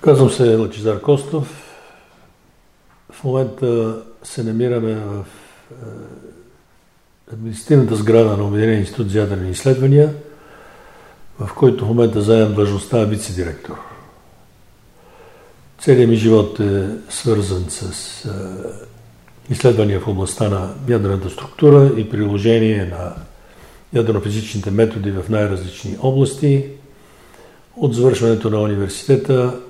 Казвам се Лачезар Костов. В момента се намираме в административната сграда на Обединения институт за ядрени изследвания, в който в момента заемам длъжността вице-директор. Целият ми живот е свързан с изследвания в областта на ядрената структура и приложение на ядрофизичните методи в най-различни области. От завършването на университета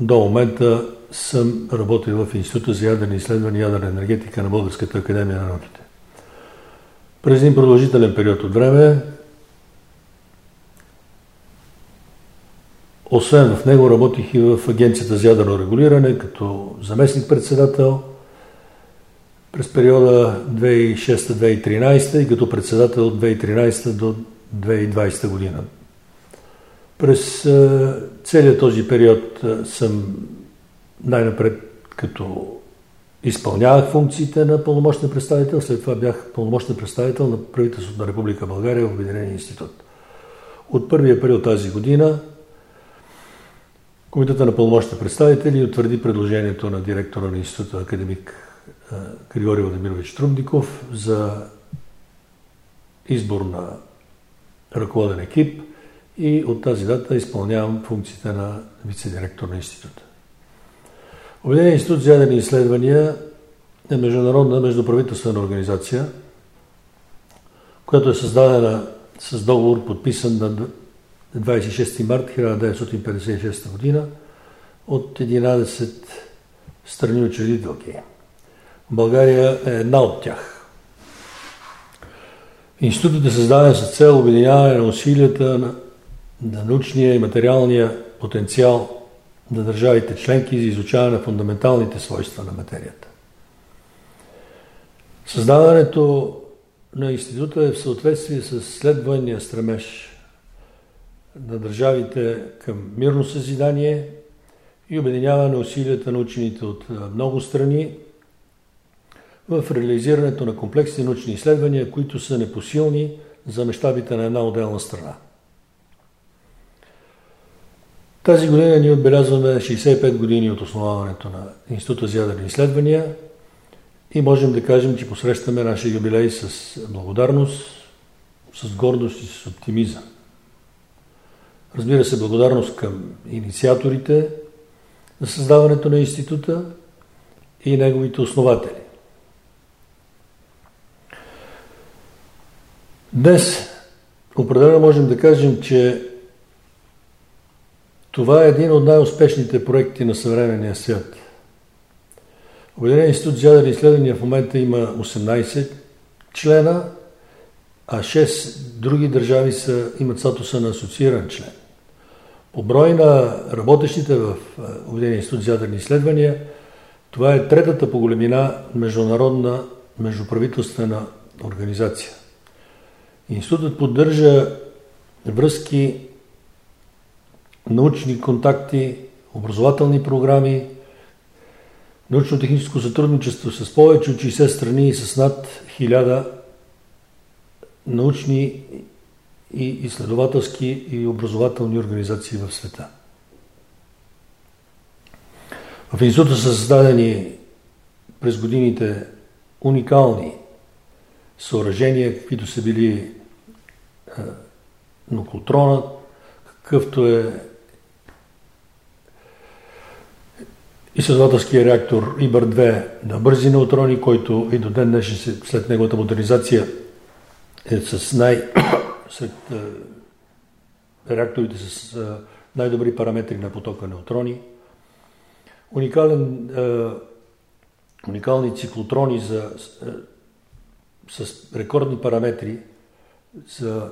до момента съм работил в Института за ядрени изследвания и ядрена енергетика на Българската академия на науките. През един продължителен период от време, освен в него, работих и в Агенцията за ядрено регулиране като заместник-председател през периода 2006-2013 и като председател от 2013 до 2020 година. През целият този период съм най-напред като изпълнявах функциите на пълномощен представител, след това бях пълномощен представител на правителството на Република България в Обединения институт. От 1 април тази година Комитета на пълномощни представители утвърди предложението на директора на института академик Григорий Владимирович Трубников за избор на ръководен екип и от тази дата изпълнявам функциите на вице-директор на института. Обединения институт за ядрени изследвания е международна междуправителствена организация, която е създадена с договор, подписан на 26 март 1956 година от 11 страни учредителки. България е една от тях. Институтът е създаден с цел обединяване на усилията на научния и материалния потенциал на държавите членки за изучаване на фундаменталните свойства на материята. Създаването на института е в съответствие с следвания стремеж на държавите към мирно съзидание и обединяване на усилията на учените от много страни в реализирането на комплексни научни изследвания, които са непосилни за мащабите на една отделна страна. Тази година ние отбелязваме 65 години от основаването на Института за ядрени изследвания и можем да кажем, че посрещаме нашия юбилей с благодарност, с гордост и с оптимизъм. Разбира се, благодарност към инициаторите за създаването на института и неговите основатели. Днес определено можем да кажем, че това е един от най-успешните проекти на съвременния свят. Обединения институт за ядрени изследвания в момента има 18 члена, а 6 други държави имат статуса на асоцииран член. По брой на работещите в Обединения институт за ядрени изследвания, това е третата по големина международна междуправителствена организация. Институтът поддържа връзки, научни контакти, образователни програми, научно-техническо сътрудничество с повече от 60 страни и с над 1000 научни и изследователски и образователни организации в света. В института са създадени през годините уникални съоръжения, каквито са били нуклотрона, какъвто е изследователския реактор Ибър-2 на бързи неутрони, който и до ден днешен след неговата модернизация е сред реакторите с най-добри параметри на потока неутрони. Уникални циклотрони с рекордни параметри за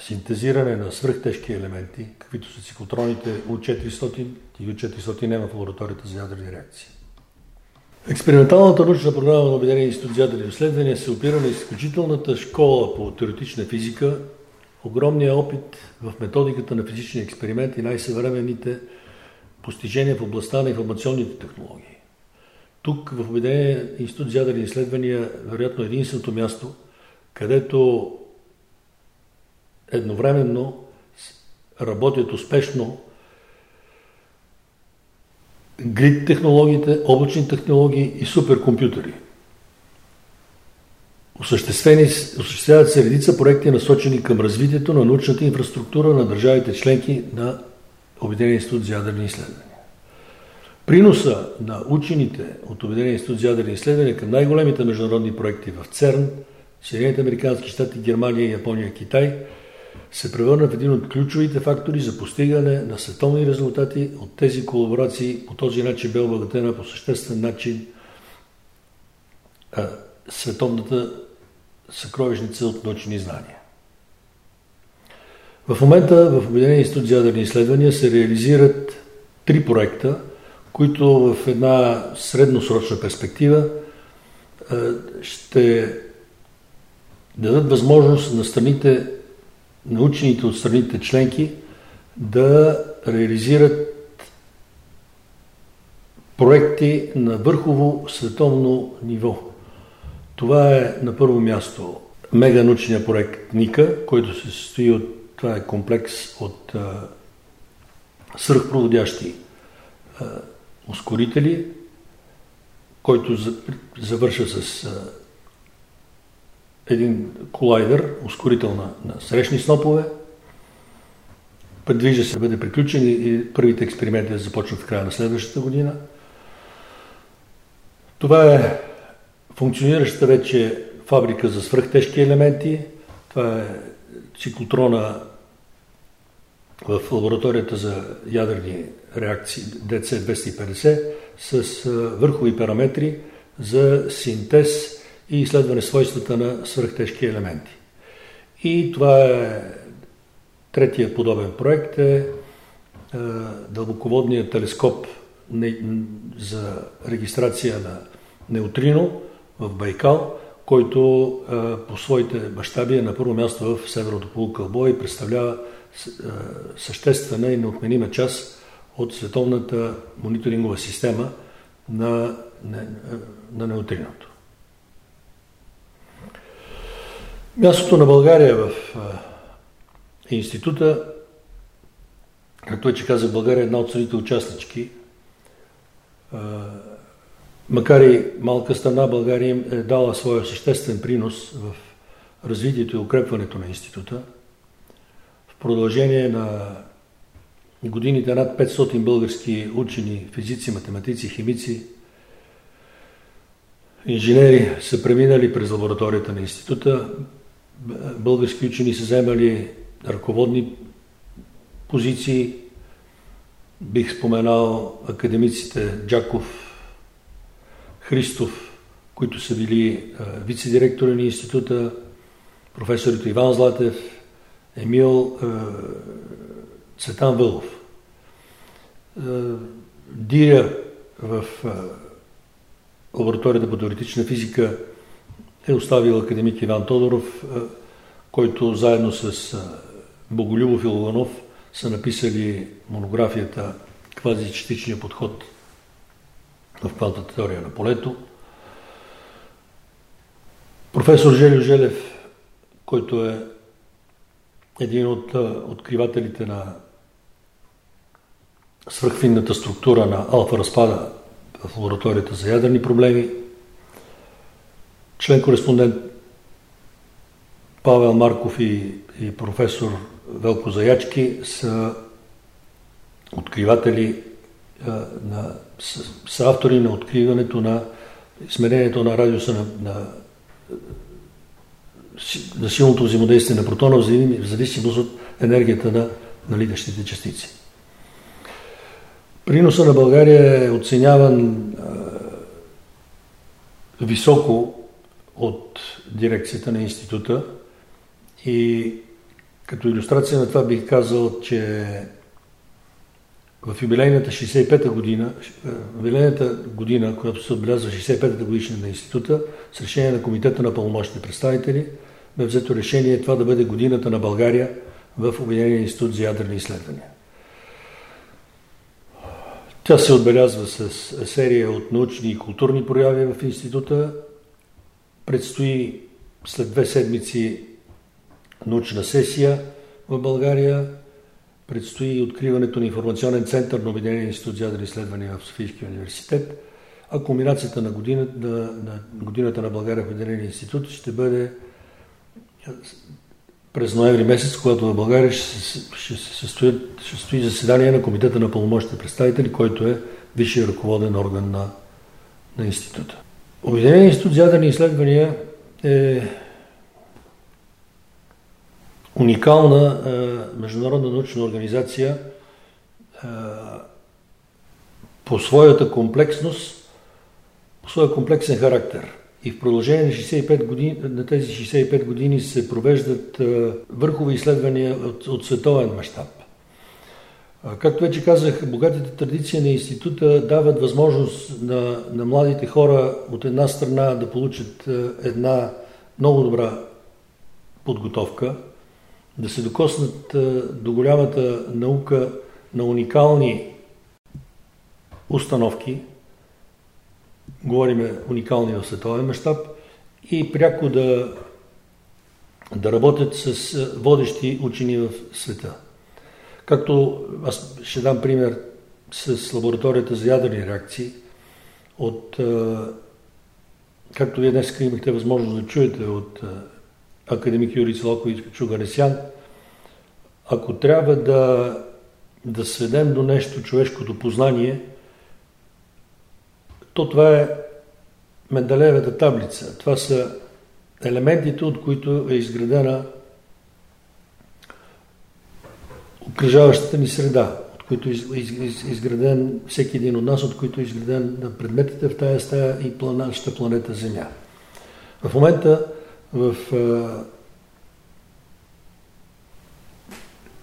синтезиране на свръхтежки елементи, каквито са циклотроните U400 и U400M в лабораторията за ядрени реакции. Експерименталната научна програма на Обединения институт за ядрени изследвания се опира на изключителната школа по теоретична физика, огромния опит в методиката на физични експерименти и най-съвременните постижения в областта на информационните технологии. Тук в Обединения институт за ядрени изследвания вероятно единственото място, където едновременно работят успешно грид технологиите, облачни технологии и суперкомпютъри. Осъществяват се редица проекти, насочени към развитието на научната инфраструктура на държавите членки на Обединения институт за ядрени изследвания. Приноса на учените от Обединения институт за ядрени изследвания към най-големите международни проекти в ЦЕРН, Съединените американски щати, Германия, Япония, Китай се превърна в един от ключовите фактори за постигане на световни резултати от тези колаборации. По този начин бе обогатена по съществен начин световната съкровищница от научни знания. В момента в Обединения институт за ядрени изследвания се реализират 3 проекта, които в една средносрочна перспектива ще дадат възможност на страните, на учените от страните членки да реализират проекти на върхово световно ниво. Това е на първо място меганаучния проект НИКА, който се състои от това е комплекс от свръхпроводящи ускорители, който завърша с един колайдер, ускорител на срещни снопове. Предвижда се да бъде приключен и първите експерименти започнат в края на следващата година. Това е функционираща вече фабрика за свръхтежки елементи. Това е циклотрона в лабораторията за ядрени реакции DC250 с върхови параметри за синтез и изследване свойствата на свръхтежки елементи. И това е третият подобен проект е дълбоководният телескоп за регистрация на неутрино в Байкал, който по своите мащаби е на първо място в Северното полукълбо и представлява съществена и неотменима част от световната мониторингова система на неутриното. Мястото на България в института, както вече казах, България е една от страните участнички. Макар и малка страна, България е дала своя съществен принос в развитието и укрепването на института. В продължение на годините над 500 български учени, физици, математици, химици, инженери са преминали през лабораторията на института. Български учени са заемали ръководни позиции. Бих споменал академиците Джаков, Христов, които са били вице-директори на института, професорите Иван Златев, Цветан Вълов. Диря в лабораторията по теоретична физика е оставил академик Иван Тодоров, който заедно с Боголюбов и Логанов са написали монографията «Квазичетичния подход» в квантовата теория на полето. Професор Желю Желев, който е един от откривателите на свръхфинната структура на алфа-разпада в лабораторията за ядрени проблеми. Член-кореспондент Павел Марков и професор Велко Заячки са откриватели са автори на откриването на измерението на радиуса на силното взаимодействие на протона в зависимост от енергията на литащите частици. Приноса на България е оценяван високо от дирекцията на института и Като илюстрация на това бих казал, че в юбилейната 65-та година, която се отбелязва 65-та годишна на института, с решение на Комитета на пълномощни представители, бе взето решение това да бъде годината на България в Обединения институт за ядрени изследвания. Тя се отбелязва с серия от научни и културни прояви в института. Предстои след 2 седмици научна сесия в България. Предстои откриването на информационен център на Обединения институт за ядрени изследвания в Софийския университет. А кулминацията на годината на България в Обединения институт ще бъде през ноември месец, когато в България ще стои заседание на Комитета на пълномощни представители, който е висшия ръководен орган на института. Обединения институт за ядрени изследвания е уникална международна научна организация по своята комплексност, по своя комплексен характер. И в продължение на 65 години, на тези 65 години се провеждат върхови изследвания от световен мащаб. Както вече казах, богатите традиции на института дават възможност на младите хора от една страна да получат една много добра подготовка, да се докоснат до голямата наука на уникални установки, говорим уникални в световен мащаб, и пряко да работят с водещи учени в света. Както аз ще дам пример с лабораторията за ядрени реакции, както вие днес имахте възможност да чуете от академик Юрий Цолакович Оганесян, ако трябва да сведем до нещо човешкото познание, то това е Менделеевата таблица. Това са елементите, от които е изградена окръжаващата ни среда, от които е изграден всеки един от нас, от които е изграден на предметите в тая стая и нашата планета Земя. В момента в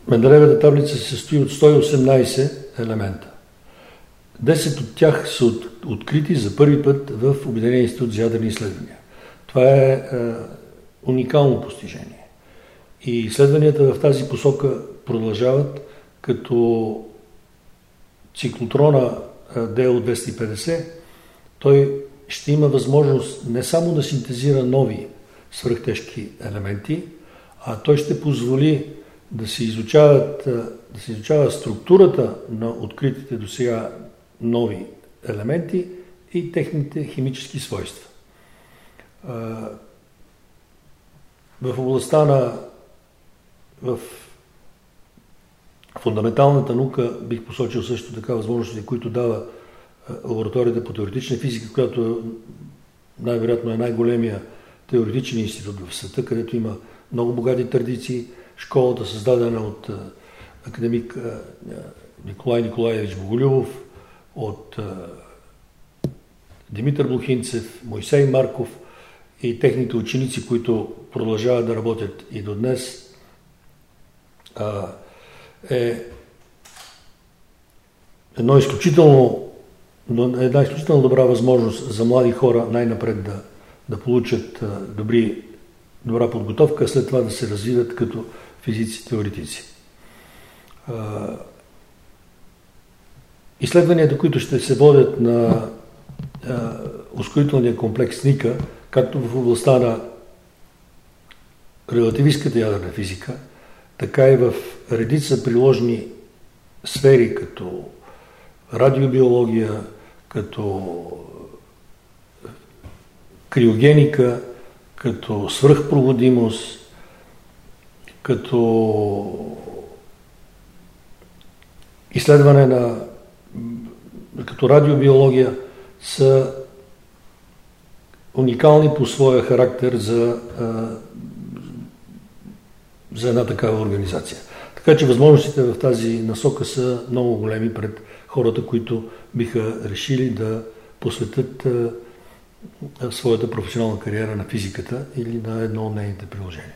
Менделеевата таблица се състои от 118 елемента. 10 от тях са открити за първи път в Обединения институт за ядрени изследвания. Това е уникално постижение. И изследванията в тази посока продължават, като циклотрона DL250. Той ще има възможност не само да синтезира нови свръхтежки елементи, а той ще позволи да се изучава структурата на откритите до сега нови елементи и техните химически свойства. В областта в фундаменталната наука бих посочил също така възможности, които дава лабораторията по теоретична физика, която най-вероятно е най-големия теоретичен институт в света, където има много богати традиции. Школата, създадена от академик Николай Николаевич Боголюбов, от Димитър Блохинцев, Мойсей Марков и техните ученици, които продължават да работят и до днес, е една изключително добра възможност за млади хора най-напред да получат добра подготовка, а след това да се развиват като физици-теоретици. Изследванията, които ще се водят на ускорителния комплекс НИКА, както в областта на релативистката ядрена физика, така и в редица приложни сфери, като радиобиология, като криогеника, като свръхпроводимост, като изследване като радиобиология, са уникални по своя характер за една такава организация. Така че възможностите в тази насока са много големи пред хората, които биха решили да посветят своята професионална кариера на физиката или на едно от нейните приложения.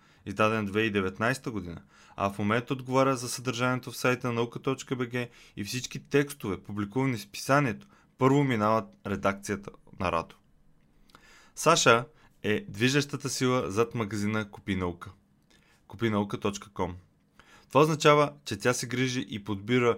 издаден 2019 година, а в момента отговаря за съдържанието в сайта nauka.bg и всички текстове, публикувани в списанието, първо минават редакцията на Радо. Саша е движещата сила зад магазина КупиНаука, kupinauka.com. Това означава, че тя се грижи и подбира